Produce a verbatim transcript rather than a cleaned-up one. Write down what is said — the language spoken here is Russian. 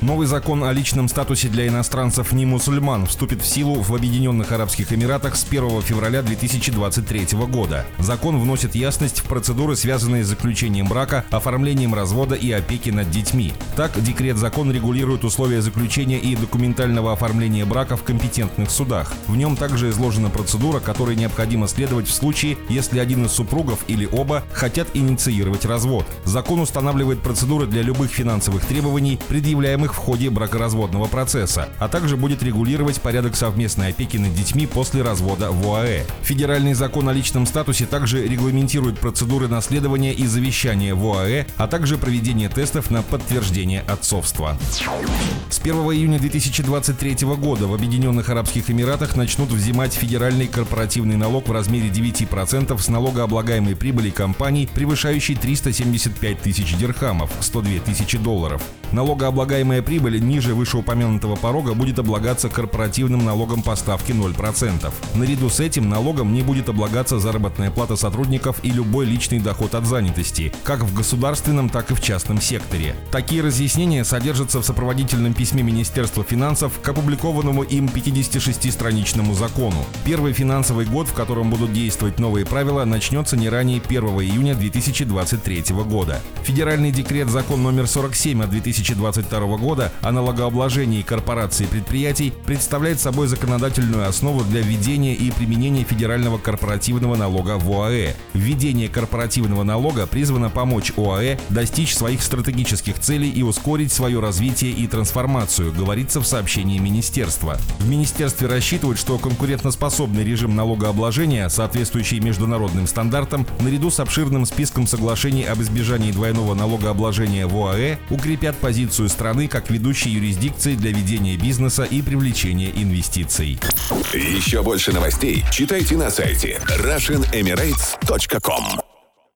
Новый закон о личном статусе для иностранцев немусульман вступит в силу в Объединенных Арабских Эмиратах с первого февраля две тысячи двадцать третьего года. Закон вносит ясность в процедуры, связанные с заключением брака, оформлением развода и опеки над детьми. Так, декрет-закон регулирует условия заключения и документального оформления брака в компетентных судах. В нем также изложена процедура, которой необходимо следовать в случае, если один из супругов или оба хотят инициировать развод. Закон устанавливает процедуры для любых финансовых требований, предъявляемых в ходе бракоразводного процесса, а также будет регулировать порядок совместной опеки над детьми после развода в ОАЭ. Федеральный закон о личном статусе также регламентирует процедуры наследования и завещания в ОАЭ, а также проведение тестов на подтверждение отцовства. С первого июня две тысячи двадцать третьего года в Объединенных Арабских Эмиратах начнут взимать федеральный корпоративный налог в размере девять процентов с налогооблагаемой прибыли компаний, превышающей триста семьдесят пять тысяч дирхамов, сто две тысячи долларов. Налогооблагаемая прибыль ниже вышеупомянутого порога будет облагаться корпоративным налогом по ставке ноль процентов. Наряду с этим налогом не будет облагаться заработная плата сотрудников и любой личный доход от занятости, как в государственном, так и в частном секторе. Такие разъяснения содержатся в сопроводительном письме Министерства финансов к опубликованному им пятидесятишестистраничному закону. Первый финансовый год, в котором будут действовать новые правила, начнется не ранее первого июня две тысячи двадцать третьего года. Федеральный декрет-закон номер сорок семь от две тысячи двадцать второго года о налогообложении корпораций и предприятий представляет собой законодательную основу для введения и применения федерального корпоративного налога в ОАЭ. Введение корпоративного налога призвано помочь ОАЭ достичь своих стратегических целей и ускорить свое развитие и трансформацию, говорится в сообщении министерства. В министерстве рассчитывают, что конкурентоспособный режим налогообложения, соответствующий международным стандартам, наряду с обширным списком соглашений об избежании двойного налогообложения в ОАЭ, укрепят позицию страны как ведущей юрисдикции для ведения бизнеса и привлечения инвестиций. Еще больше новостей читайте на сайте Russian Emirates точка ком.